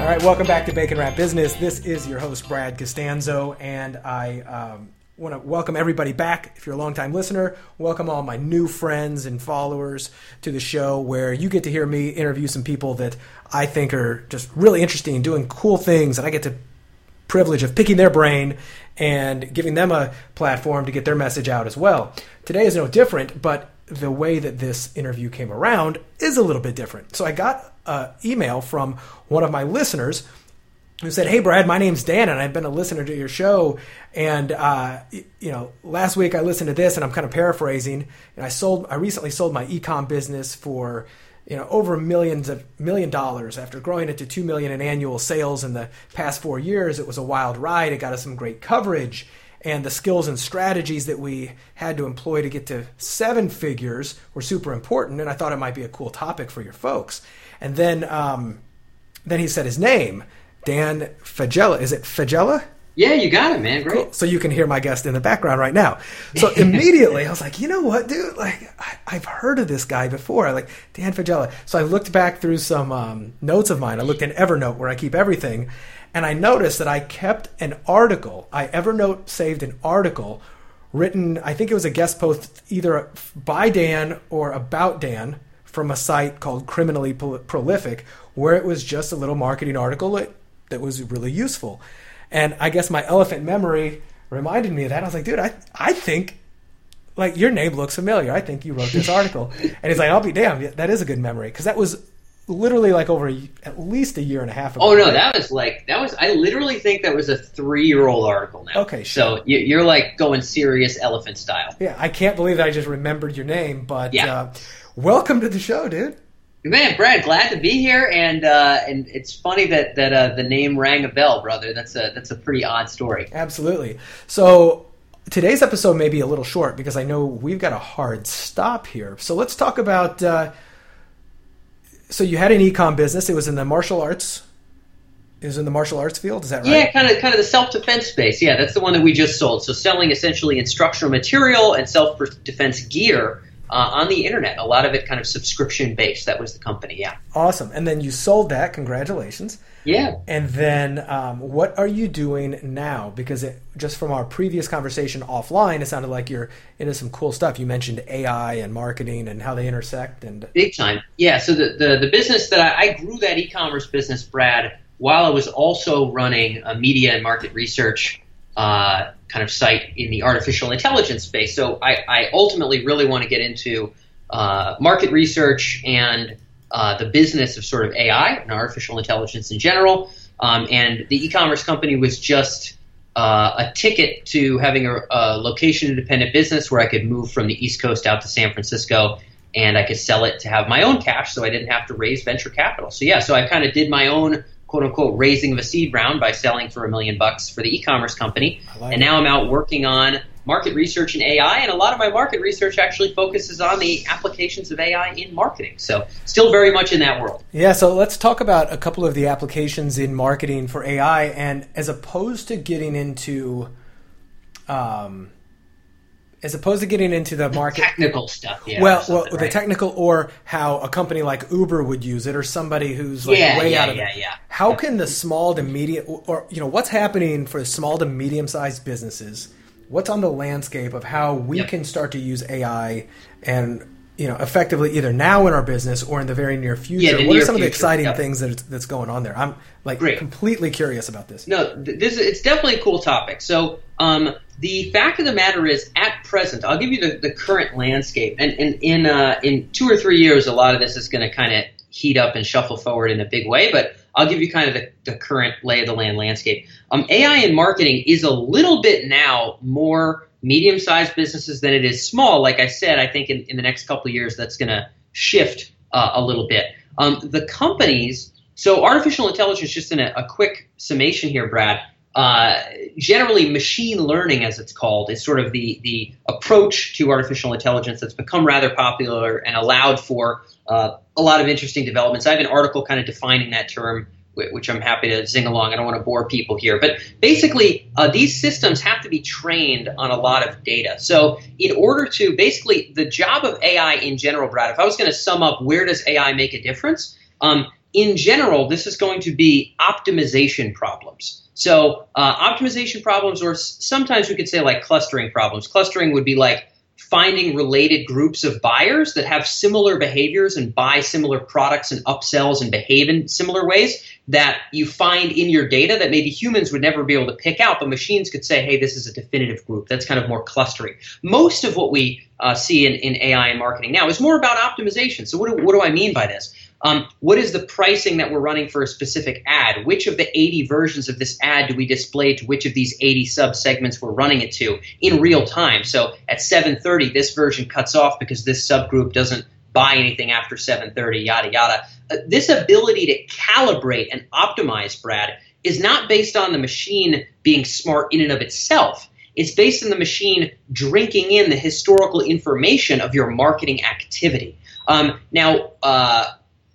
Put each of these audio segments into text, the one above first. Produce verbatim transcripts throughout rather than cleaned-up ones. All right, welcome back to Bacon Wrap Business. This is your host, Brad Costanzo, and I um, want to welcome everybody back. If you're a longtime listener, welcome all my new friends and followers to the show where you get to hear me interview some people that I think are just really interesting, doing cool things, and I get the privilege of picking their brain and giving them a platform to get their message out as well. Today is no different, but the way that this interview came around is a little bit different. So I got an email from one of my listeners who said, "Hey, Brad, my name's Dan, and I've been a listener to your show. And uh, you know, last week I listened to this, and I'm kind of paraphrasing. And I sold, I recently sold my e-com business for, you know, over millions of million dollars after growing it to two million in annual sales in the past four years. It was a wild ride. It got us some great coverage." And the skills and strategies that we had to employ to get to seven figures were super important. And I thought it might be a cool topic for your folks. And then um, then he said his name, Dan Faggella. Is it Faggella? Yeah, you got it, man. Great. Cool. So you can hear my guest in the background right now. So immediately I was like, you know what, dude? Like, I, I've heard of this guy before. I like Dan Faggella. So I looked back through some um, notes of mine. I looked in Evernote where I keep everything. And I noticed that I kept an article. I Evernote saved an article written, I think it was a guest post either by Dan or about Dan from a site called Criminally Prolific, where it was just a little marketing article that, that was really useful. And I guess my elephant memory reminded me of that. I was like, dude, I, I think, like, your name looks familiar. I think you wrote this article. And he's like, I'll be damned. That is a good memory. Because that was literally like over a, at least a year and a half ago. Oh, no, that was like, that was, I literally think that was a three-year-old article now. Okay, sure. So you, you're like going serious elephant style. Yeah, I can't believe that I just remembered your name, but yeah. uh, welcome to the show, dude. Man, Brad, glad to be here, and uh, and it's funny that that uh, the name rang a bell, brother. That's a that's a pretty odd story. Absolutely. So today's episode may be a little short because I know we've got a hard stop here. So let's talk about uh, – so you had an e-com business. It was in the martial arts – it was in the martial arts field. Is that right? Yeah, kind of kind of the self-defense space. Yeah, that's the one that we just sold. So selling essentially instructional material and self-defense gear – Uh, on the internet, a lot of it kind of subscription-based. That was the company, yeah. Awesome. And then you sold that. Congratulations. Yeah. And then um, what are you doing now? Because it, just from our previous conversation offline, it sounded like you're into some cool stuff. You mentioned A I and marketing and how they intersect. And big time. Yeah. So the, the, the business that I, I grew that e-commerce business, Brad, while I was also running a media and market research Uh, kind of site in the artificial intelligence space. So I, I ultimately really want to get into uh, market research and uh, the business of sort of A I and artificial intelligence in general. Um, and the e-commerce company was just uh, a ticket to having a, a location-independent business where I could move from the East Coast out to San Francisco and I could sell it to have my own cash so I didn't have to raise venture capital. So yeah, so I kind of did my own quote-unquote raising of a seed round by selling for a million bucks for the e-commerce company. Like and now that. I'm out working on market research and A I, and a lot of my market research actually focuses on the applications of A I in marketing. So still very much in that world. Yeah, so let's talk about a couple of the applications in marketing for A I. And as opposed to getting into um, as opposed to getting into the market... The technical stuff, yeah. Well, well right? the technical or how a company like Uber would use it or somebody who's like yeah, way yeah, out of yeah, it. Yeah. How can the small to medium or, you know, what's happening for small to medium-sized businesses? What's on the landscape of how we yep. can start to use A I and, you know, effectively either now in our business or in the very near future? Yeah, what near are some future. of the exciting yep. things that, that's going on there? I'm like Great. completely curious about this. No, this it's definitely a cool topic. So um, the fact of the matter is at present, I'll give you the, the current landscape, and, and in uh, in two or three years, a lot of this is going to kind of heat up and shuffle forward in a big way, but I'll give you kind of the, the current lay of the land landscape. Um, A I in marketing is a little bit now more medium-sized businesses than it is small. Like I said, I think in, in the next couple of years, that's going to shift uh, a little bit. Um, the companies So artificial intelligence, just in a, a quick summation here, Brad, uh, generally machine learning, as it's called, is sort of the, the approach to artificial intelligence that's become rather popular and allowed for uh, a lot of interesting developments. I have an article kind of defining that term, which I'm happy to zing along. I don't want to bore people here. But basically, uh, these systems have to be trained on a lot of data. So in order to basically the job of A I in general, Brad, if I was going to sum up where does A I make a difference, um, in general, this is going to be optimization problems. So uh, optimization problems, or s- sometimes we could say like clustering problems. Clustering would be like finding related groups of buyers that have similar behaviors and buy similar products and upsells and behave in similar ways that you find in your data that maybe humans would never be able to pick out, but machines could say, hey, this is a definitive group. That's kind of more clustering. Most of what we uh, see in, in A I and marketing now is more about optimization. So what do, what do I mean by this? Um, what is the pricing that we're running for a specific ad? Which of the eighty versions of this ad do we display to which of these eighty sub-segments we're running it to in real time? So at seven thirty, this version cuts off because this subgroup doesn't buy anything after seven thirty, yada, yada. Uh, this ability to calibrate and optimize, Brad, is not based on the machine being smart in and of itself. It's based on the machine drinking in the historical information of your marketing activity. Um, now, uh,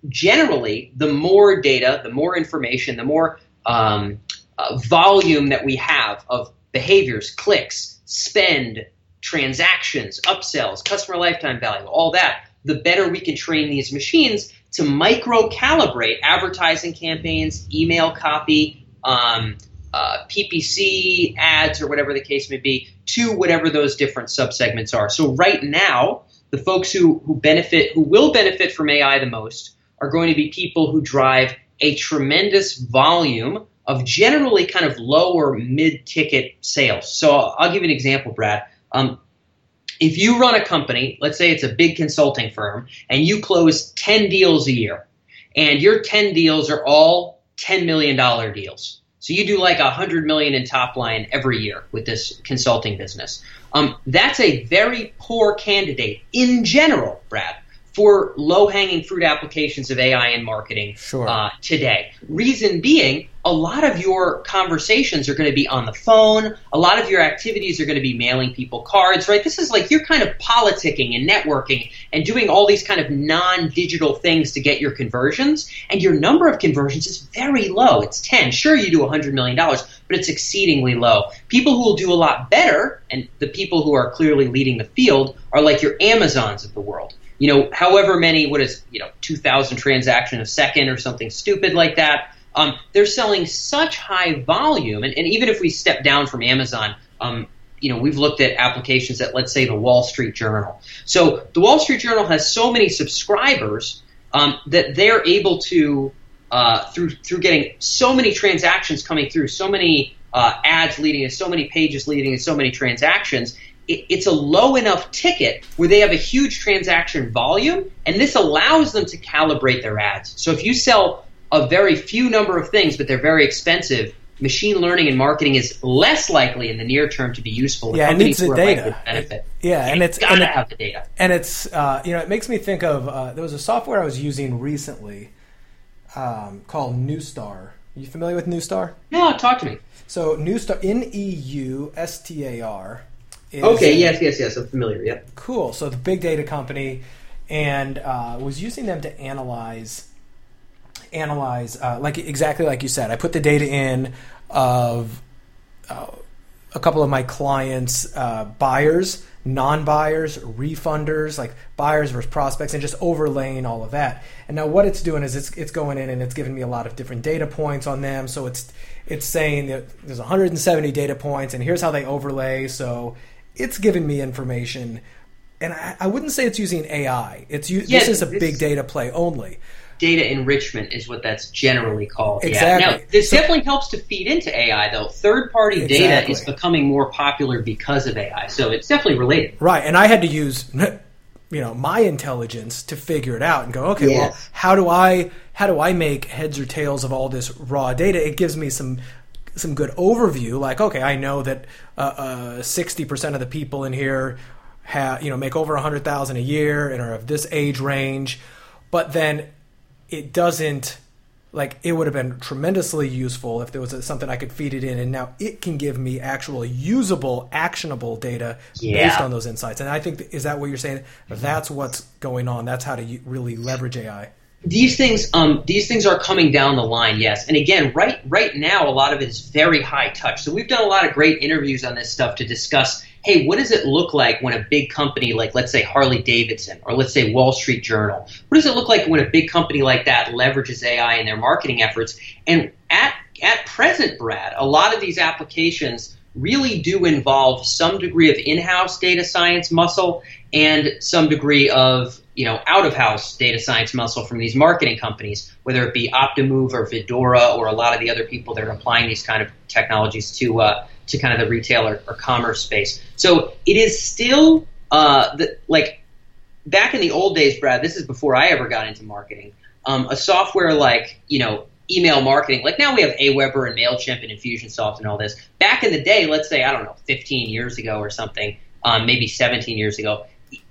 Generally, the more data, the more information, the more um, uh, volume that we have of behaviors, clicks, spend, transactions, upsells, customer lifetime value, all that, the better we can train these machines to micro-calibrate advertising campaigns, email copy, um, uh, P P C ads, or whatever the case may be, to whatever those different subsegments are. So right now, the folks who, who benefit, who will benefit from A I the most, are going to be people who drive a tremendous volume of generally kind of low or mid-ticket sales. So I'll, I'll give you an example, Brad. Um, if you run a company, let's say it's a big consulting firm, and you close ten deals a year, and your ten deals are all ten million dollars deals. So you do like one hundred million dollars in top line every year with this consulting business. Um, that's a very poor candidate in general, Brad, for low-hanging fruit applications of A I in marketing sure. uh, today. Reason being, a lot of your conversations are going to be on the phone. A lot of your activities are going to be mailing people cards, right? This is like you're kind of politicking and networking and doing all these kind of non-digital things to get your conversions. And your number of conversions is very low. It's ten. Sure, you do one hundred million dollars, but it's exceedingly low. People who will do a lot better, and the people who are clearly leading the field, are like your Amazons of the world. You know, however many, what is, you know, two thousand transactions a second or something stupid like that. Um, they're selling such high volume. And, and even if we step down from Amazon, um, you know, we've looked at applications at, let's say, the Wall Street Journal. So the Wall Street Journal has so many subscribers um, that they're able to, uh, through through getting so many transactions coming through, so many uh, ads leading to so many pages leading to so many transactions, it's a low enough ticket where they have a huge transaction volume, and this allows them to calibrate their ads. So if you sell a very few number of things, but they're very expensive, machine learning and marketing is less likely in the near term to be useful. Yeah, it needs the data. Benefit. Yeah, and, and it's gotta and it, have the data. And it's uh, you know, it makes me think of uh, there was a software I was using recently um, called Neustar. Are you familiar with Neustar? No, talk to me. So Neustar, N E U S T A R. Okay, a, yes, yes, yes, I'm familiar, yeah. Cool, so the big data company, and uh, was using them to analyze, analyze uh, like exactly like you said. I put the data in of uh, a couple of my clients' uh, buyers, non-buyers, refunders, like buyers versus prospects, and just overlaying all of that. And now what it's doing is it's it's going in and it's giving me a lot of different data points on them, so it's it's saying that there's one hundred seventy data points, and here's how they overlay, so... It's given me information, and I, I wouldn't say it's using A I. It's u- yeah, this is a big data play only. Data enrichment is what that's generally called. Exactly. Yeah. Now, this so, definitely helps to feed into A I, though. Third-party exactly. data is becoming more popular because of A I, so it's definitely related. Right, and I had to use, you know, my intelligence to figure it out and go, okay, yeah. well, how do I how do I make heads or tails of all this raw data? It gives me some. some good overview, like, okay, I know that uh, uh, sixty percent of the people in here have, you know, make over one hundred thousand dollars a year and are of this age range, but then it doesn't like it would have been tremendously useful if there was a, something I could feed it in, and now it can give me actual usable, actionable data yeah. based on those insights. And I think, th- is that what you're saying? That's what's going on. That's how to u- really leverage A I. These things, um, these things are coming down the line, yes. And again, right, right now, a lot of it is very high touch. So we've done a lot of great interviews on this stuff to discuss, hey, what does it look like when a big company like, let's say, Harley-Davidson or let's say Wall Street Journal, what does it look like when a big company like that leverages A I in their marketing efforts? And at at present, Brad, a lot of these applications really do involve some degree of in-house data science muscle and some degree of, you know, out-of-house data science muscle from these marketing companies, whether it be OptiMove or Vidora or a lot of the other people that are applying these kind of technologies to uh, to kind of the retail or, or commerce space. So it is still uh, the, like back in the old days, Brad. This is before I ever got into marketing. Um, a software like you know email marketing, like now we have AWeber and MailChimp and Infusionsoft and all this. Back in the day, let's say I don't know, fifteen years ago or something, um, maybe seventeen years ago.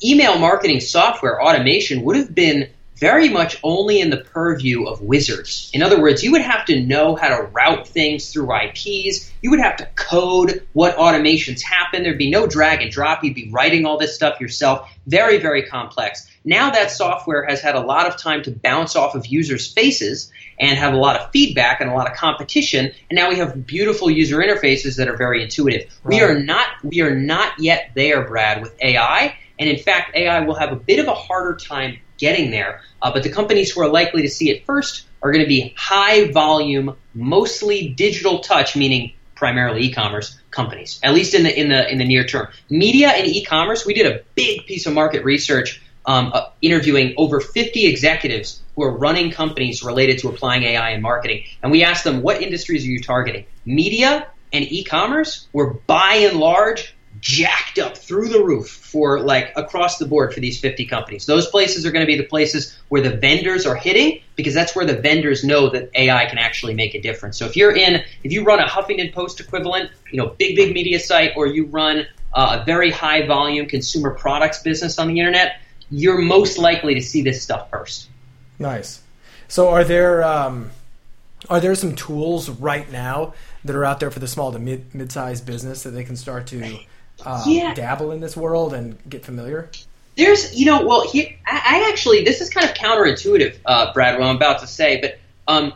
Email marketing software automation would have been very much only in the purview of wizards. In other words, you would have to know how to route things through I Ps. You would have to code what automations happen. There'd be no drag and drop. You'd be writing all this stuff yourself. Very, very complex. Now that software has had a lot of time to bounce off of users' faces and have a lot of feedback and a lot of competition. And now we have beautiful user interfaces that are very intuitive. Right. We are not, we are not yet there, Brad, with A I. And in fact, A I will have a bit of a harder time getting there. Uh, but the companies who are likely to see it first are going to be high volume, mostly digital touch, meaning primarily e-commerce companies, at least in the in the in the near term. Media and e-commerce. We did a big piece of market research, um, uh, interviewing over fifty executives who are running companies related to applying A I in marketing, and we asked them, "What industries are you targeting?" Media and e-commerce were by and large jacked up through the roof for like across the board for these fifty companies. Those places are going to be the places where the vendors are hitting because that's where the vendors know that A I can actually make a difference. So if you're in, if you run a Huffington Post equivalent, you know, big, big media site, or you run uh, a very high volume consumer products business on the internet, you're most likely to see this stuff first. Nice. So are there, um, are there some tools right now that are out there for the small to mid, mid-sized business that they can start to Um, yeah. dabble in this world and get familiar? There's, you know, well, he, I, I actually, this is kind of counterintuitive, uh, Brad, what I'm about to say, but um,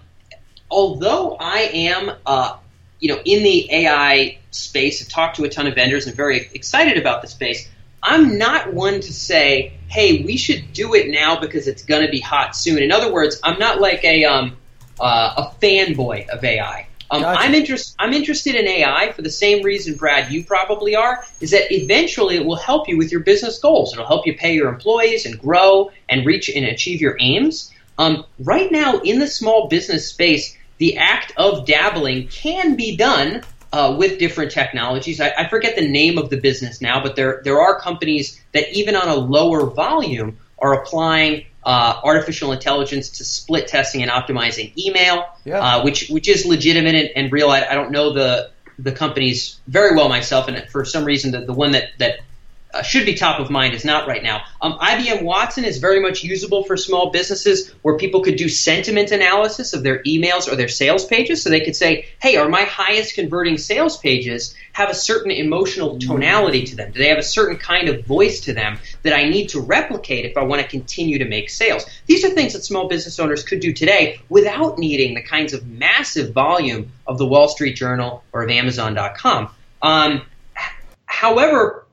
although I am, uh, you know, in the A I space, I've talked to a ton of vendors and very excited about the space, I'm not one to say, hey, we should do it now because it's going to be hot soon. In other words, I'm not like a, um, uh, a fanboy of A I. Um, gotcha. I'm interest, I'm interested in A I for the same reason, Brad, you probably are, is that eventually it will help you with your business goals. It'll help you pay your employees and grow and reach and achieve your aims. Um, right now in the small business space, the act of dabbling can be done uh, with different technologies. I, I forget the name of the business now, but there there are companies that even on a lower volume are applying Uh, artificial intelligence to split testing and optimizing email, yeah. uh, which which is legitimate and, and real. I, I don't know the the companies very well myself, and for some reason the, the one that, that uh, should be top of mind is not right now. Um, I B M Watson is very much usable for small businesses where people could do sentiment analysis of their emails or their sales pages, so they could say, hey, are my highest converting sales pages have a certain emotional tonality to them? Do they have a certain kind of voice to them that I need to replicate if I want to continue to make sales? These are things that small business owners could do today without needing the kinds of massive volume of the Wall Street Journal or of Amazon dot com. Um, however,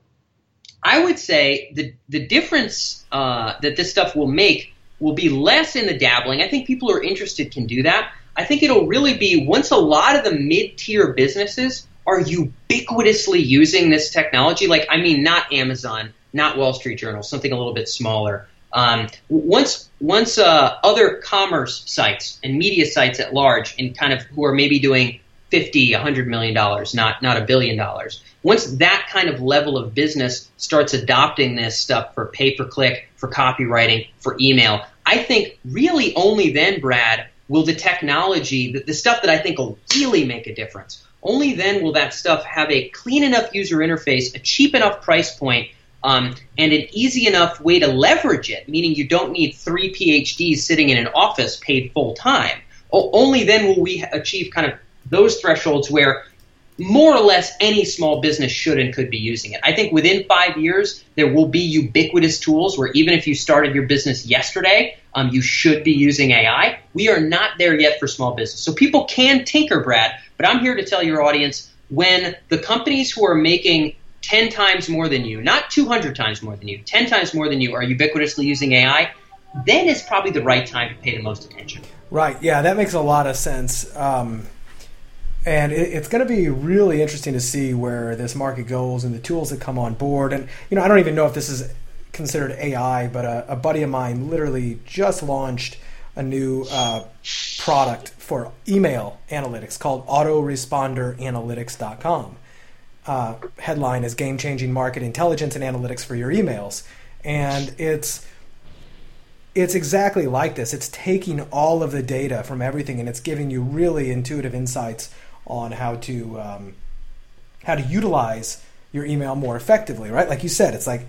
I would say the, the difference uh, that this stuff will make will be less in the dabbling. I think people who are interested can do that. I think it'll really be once a lot of the mid-tier businesses are ubiquitously using this technology. Like, I mean, not Amazon, not Wall Street Journal, something a little bit smaller. Um, once once uh, other commerce sites and media sites at large and kind of who are maybe doing fifty, one hundred million dollars, not not a billion dollars, once that kind of level of business starts adopting this stuff for pay-per-click, for copywriting, for email, I think really only then, Brad, will the technology, the, the stuff that I think will really make a difference, only then will that stuff have a clean enough user interface, a cheap enough price point, um, and an easy enough way to leverage it, meaning you don't need three PhDs sitting in an office paid full time. only then will we achieve kind of those thresholds where more or less any small business should and could be using it. I think within five years, there will be ubiquitous tools where even if you started your business yesterday, um, you should be using A I. We are not there yet for small business. So people can tinker, Brad, but I'm here to tell your audience, when the companies who are making ten times more than you, not two hundred times more than you, ten times more than you are ubiquitously using A I, then it's probably the right time to pay the most attention. Right. Yeah, that makes a lot of sense. Um, and it, it's going to be really interesting to see where this market goes and the tools that come on board. And, you know, I don't even know if this is considered A I, but a, a buddy of mine literally just launched a new uh, product for email analytics called autoresponder analytics dot com. Uh, headline is Game-Changing Market Intelligence and Analytics for Your Emails. And it's it's exactly like this. It's taking all of the data from everything and it's giving you really intuitive insights on how to um, how to utilize your email more effectively, right? Like you said, it's like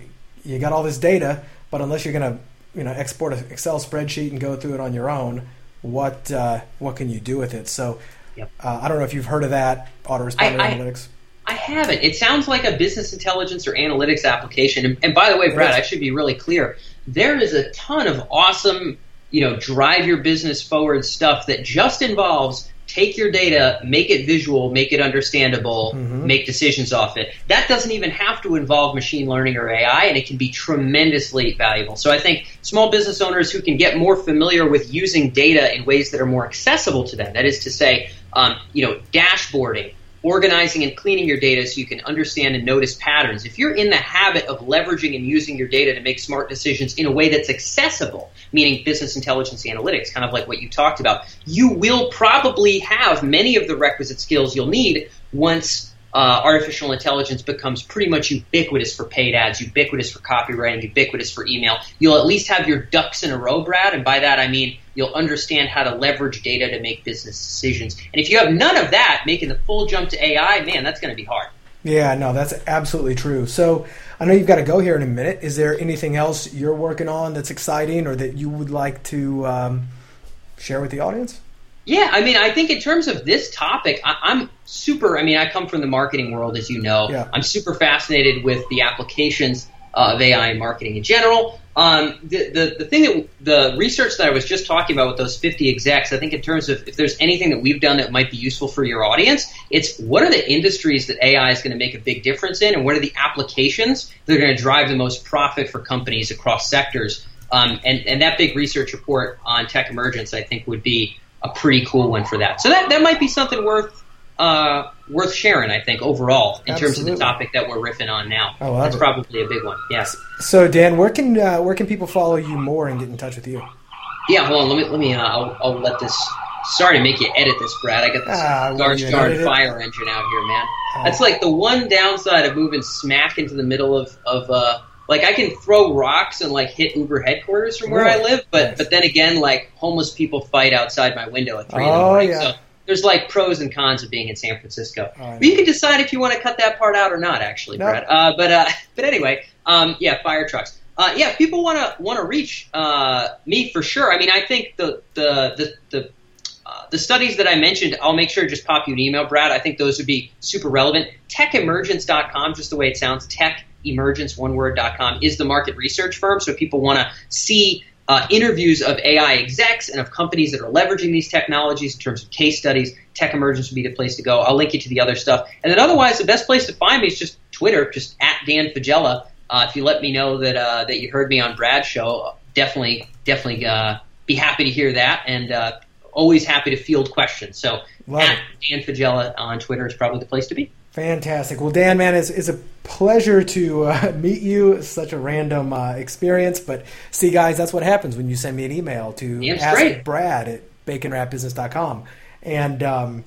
you got all this data, but unless you're going to you know export an Excel spreadsheet and go through it on your own, what uh, what can you do with it? So yep. uh, I don't know if you've heard of that, autoresponder I, I, analytics. I haven't. It sounds like a business intelligence or analytics application. And, and by the way, Brad, I should be really clear. There is a ton of awesome, you know, drive your business forward stuff that just involves take your data, make it visual, make it understandable, mm-hmm. make decisions off it. That doesn't even have to involve machine learning or A I, and it can be tremendously valuable. So I think small business owners who can get more familiar with using data in ways that are more accessible to them, that is to say, um, you know, dashboarding, organizing and cleaning your data so you can understand and notice patterns. If you're in the habit of leveraging and using your data to make smart decisions in a way that's accessible, meaning business intelligence analytics, kind of like what you talked about, you will probably have many of the requisite skills you'll need once uh, artificial intelligence becomes pretty much ubiquitous for paid ads, ubiquitous for copywriting, ubiquitous for email. You'll at least have your ducks in a row, Brad, and by that I mean you'll understand how to leverage data to make business decisions. And if you have none of that, making the full jump to A I, man, that's going to be hard. Yeah, no, that's absolutely true. So I know you've got to go here in a minute. Is there anything else you're working on that's exciting or that you would like to um, share with the audience? Yeah, I mean, I think in terms of this topic, I, I'm super, I mean, I come from the marketing world, as you know. Yeah. I'm super fascinated with the applications uh, of A I in marketing in general. Um, the, the, the thing that the research that I was just talking about with those fifty execs, I think in terms of if there's anything that we've done that might be useful for your audience, it's what are the industries that A I is going to make a big difference in, and what are the applications that are going to drive the most profit for companies across sectors. Um, and, and that big research report on Tech Emergence, I think, would be a pretty cool one for that. So that, that might be something worth uh, worth sharing, I think, overall, in Absolutely. terms of the topic that we're riffing on now. I love That's it. Probably a big one, yes. So, Dan, where can uh, where can people follow you more and get in touch with you? Yeah, hold on. Let me, let me uh, I'll, I'll let this, sorry to make you edit this, Brad. I got this ah, large guard fire engine out here, man. Oh. That's like the one downside of moving smack into the middle of, of uh, like I can throw rocks and like hit Uber headquarters from where really? I live, but, nice. but then again, like homeless people fight outside my window at three oh, in the morning. Yeah. So, there's like pros and cons of being in San Francisco. But you can decide if you want to cut that part out or not, actually, nope. Brad. Uh, but uh, but anyway, um, yeah, fire trucks. Uh, yeah, if people want to want to reach uh, me for sure. I mean, I think the the the the, uh, the studies that I mentioned, I'll make sure to just pop you an email, Brad. I think those would be super relevant. tech emergence dot com, just the way it sounds. tech emergence one word dot com is the market research firm. So if people want to see Uh, interviews of A I execs and of companies that are leveraging these technologies in terms of case studies, Tech Emergence would be the place to go. I'll link you to the other stuff. And then otherwise, the best place to find me is just Twitter, just at Dan Faggella. Uh, if you let me know that uh, that you heard me on Brad's show, definitely, definitely uh, be happy to hear that, and uh, always happy to field questions. So Love at it. Dan Faggella on Twitter is probably the place to be. Fantastic. Well, Dan, man, it's, it's a pleasure to uh, meet you. It's such a random uh, experience. But see, guys, that's what happens when you send me an email to ask brad at bacon wrap business dot com. And um,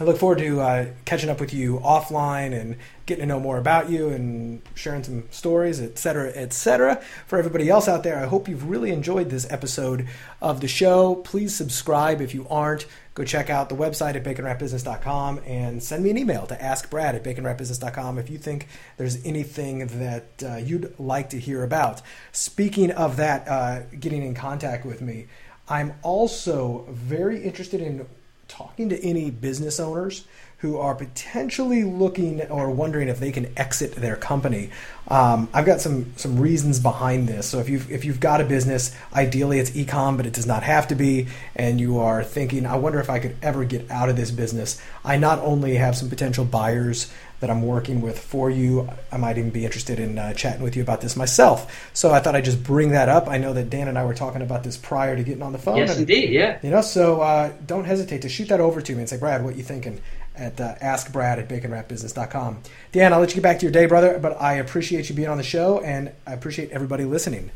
I look forward to uh, catching up with you offline and getting to know more about you and sharing some stories, et cetera, et cetera. For everybody else out there, I hope you've really enjoyed this episode of the show. Please subscribe if you aren't. Go check out the website at bacon wrap business dot com and send me an email to ask brad at bacon wrap business dot com if you think there's anything that uh, you'd like to hear about. Speaking of that, uh, getting in contact with me, I'm also very interested in talking to any business owners who are potentially looking or wondering if they can exit their company. Um, I've got some some reasons behind this. So if you've, if you've got a business, ideally it's e-com, but it does not have to be, and you are thinking, I wonder if I could ever get out of this business, I not only have some potential buyers that I'm working with for you, I might even be interested in uh, chatting with you about this myself. So I thought I'd just bring that up. I know that Dan and I were talking about this prior to getting on the phone. Yes, and, indeed, yeah. You know, so uh, don't hesitate to shoot that over to me and say, Brad, what you thinking? At uh, ask brad at bacon wrap business dot com. Dan, I'll let you get back to your day, brother, but I appreciate you being on the show, and I appreciate everybody listening.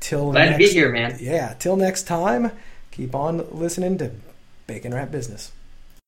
Till Glad next, to be here, man. Yeah, till next time, keep on listening to Bacon Wrap Business.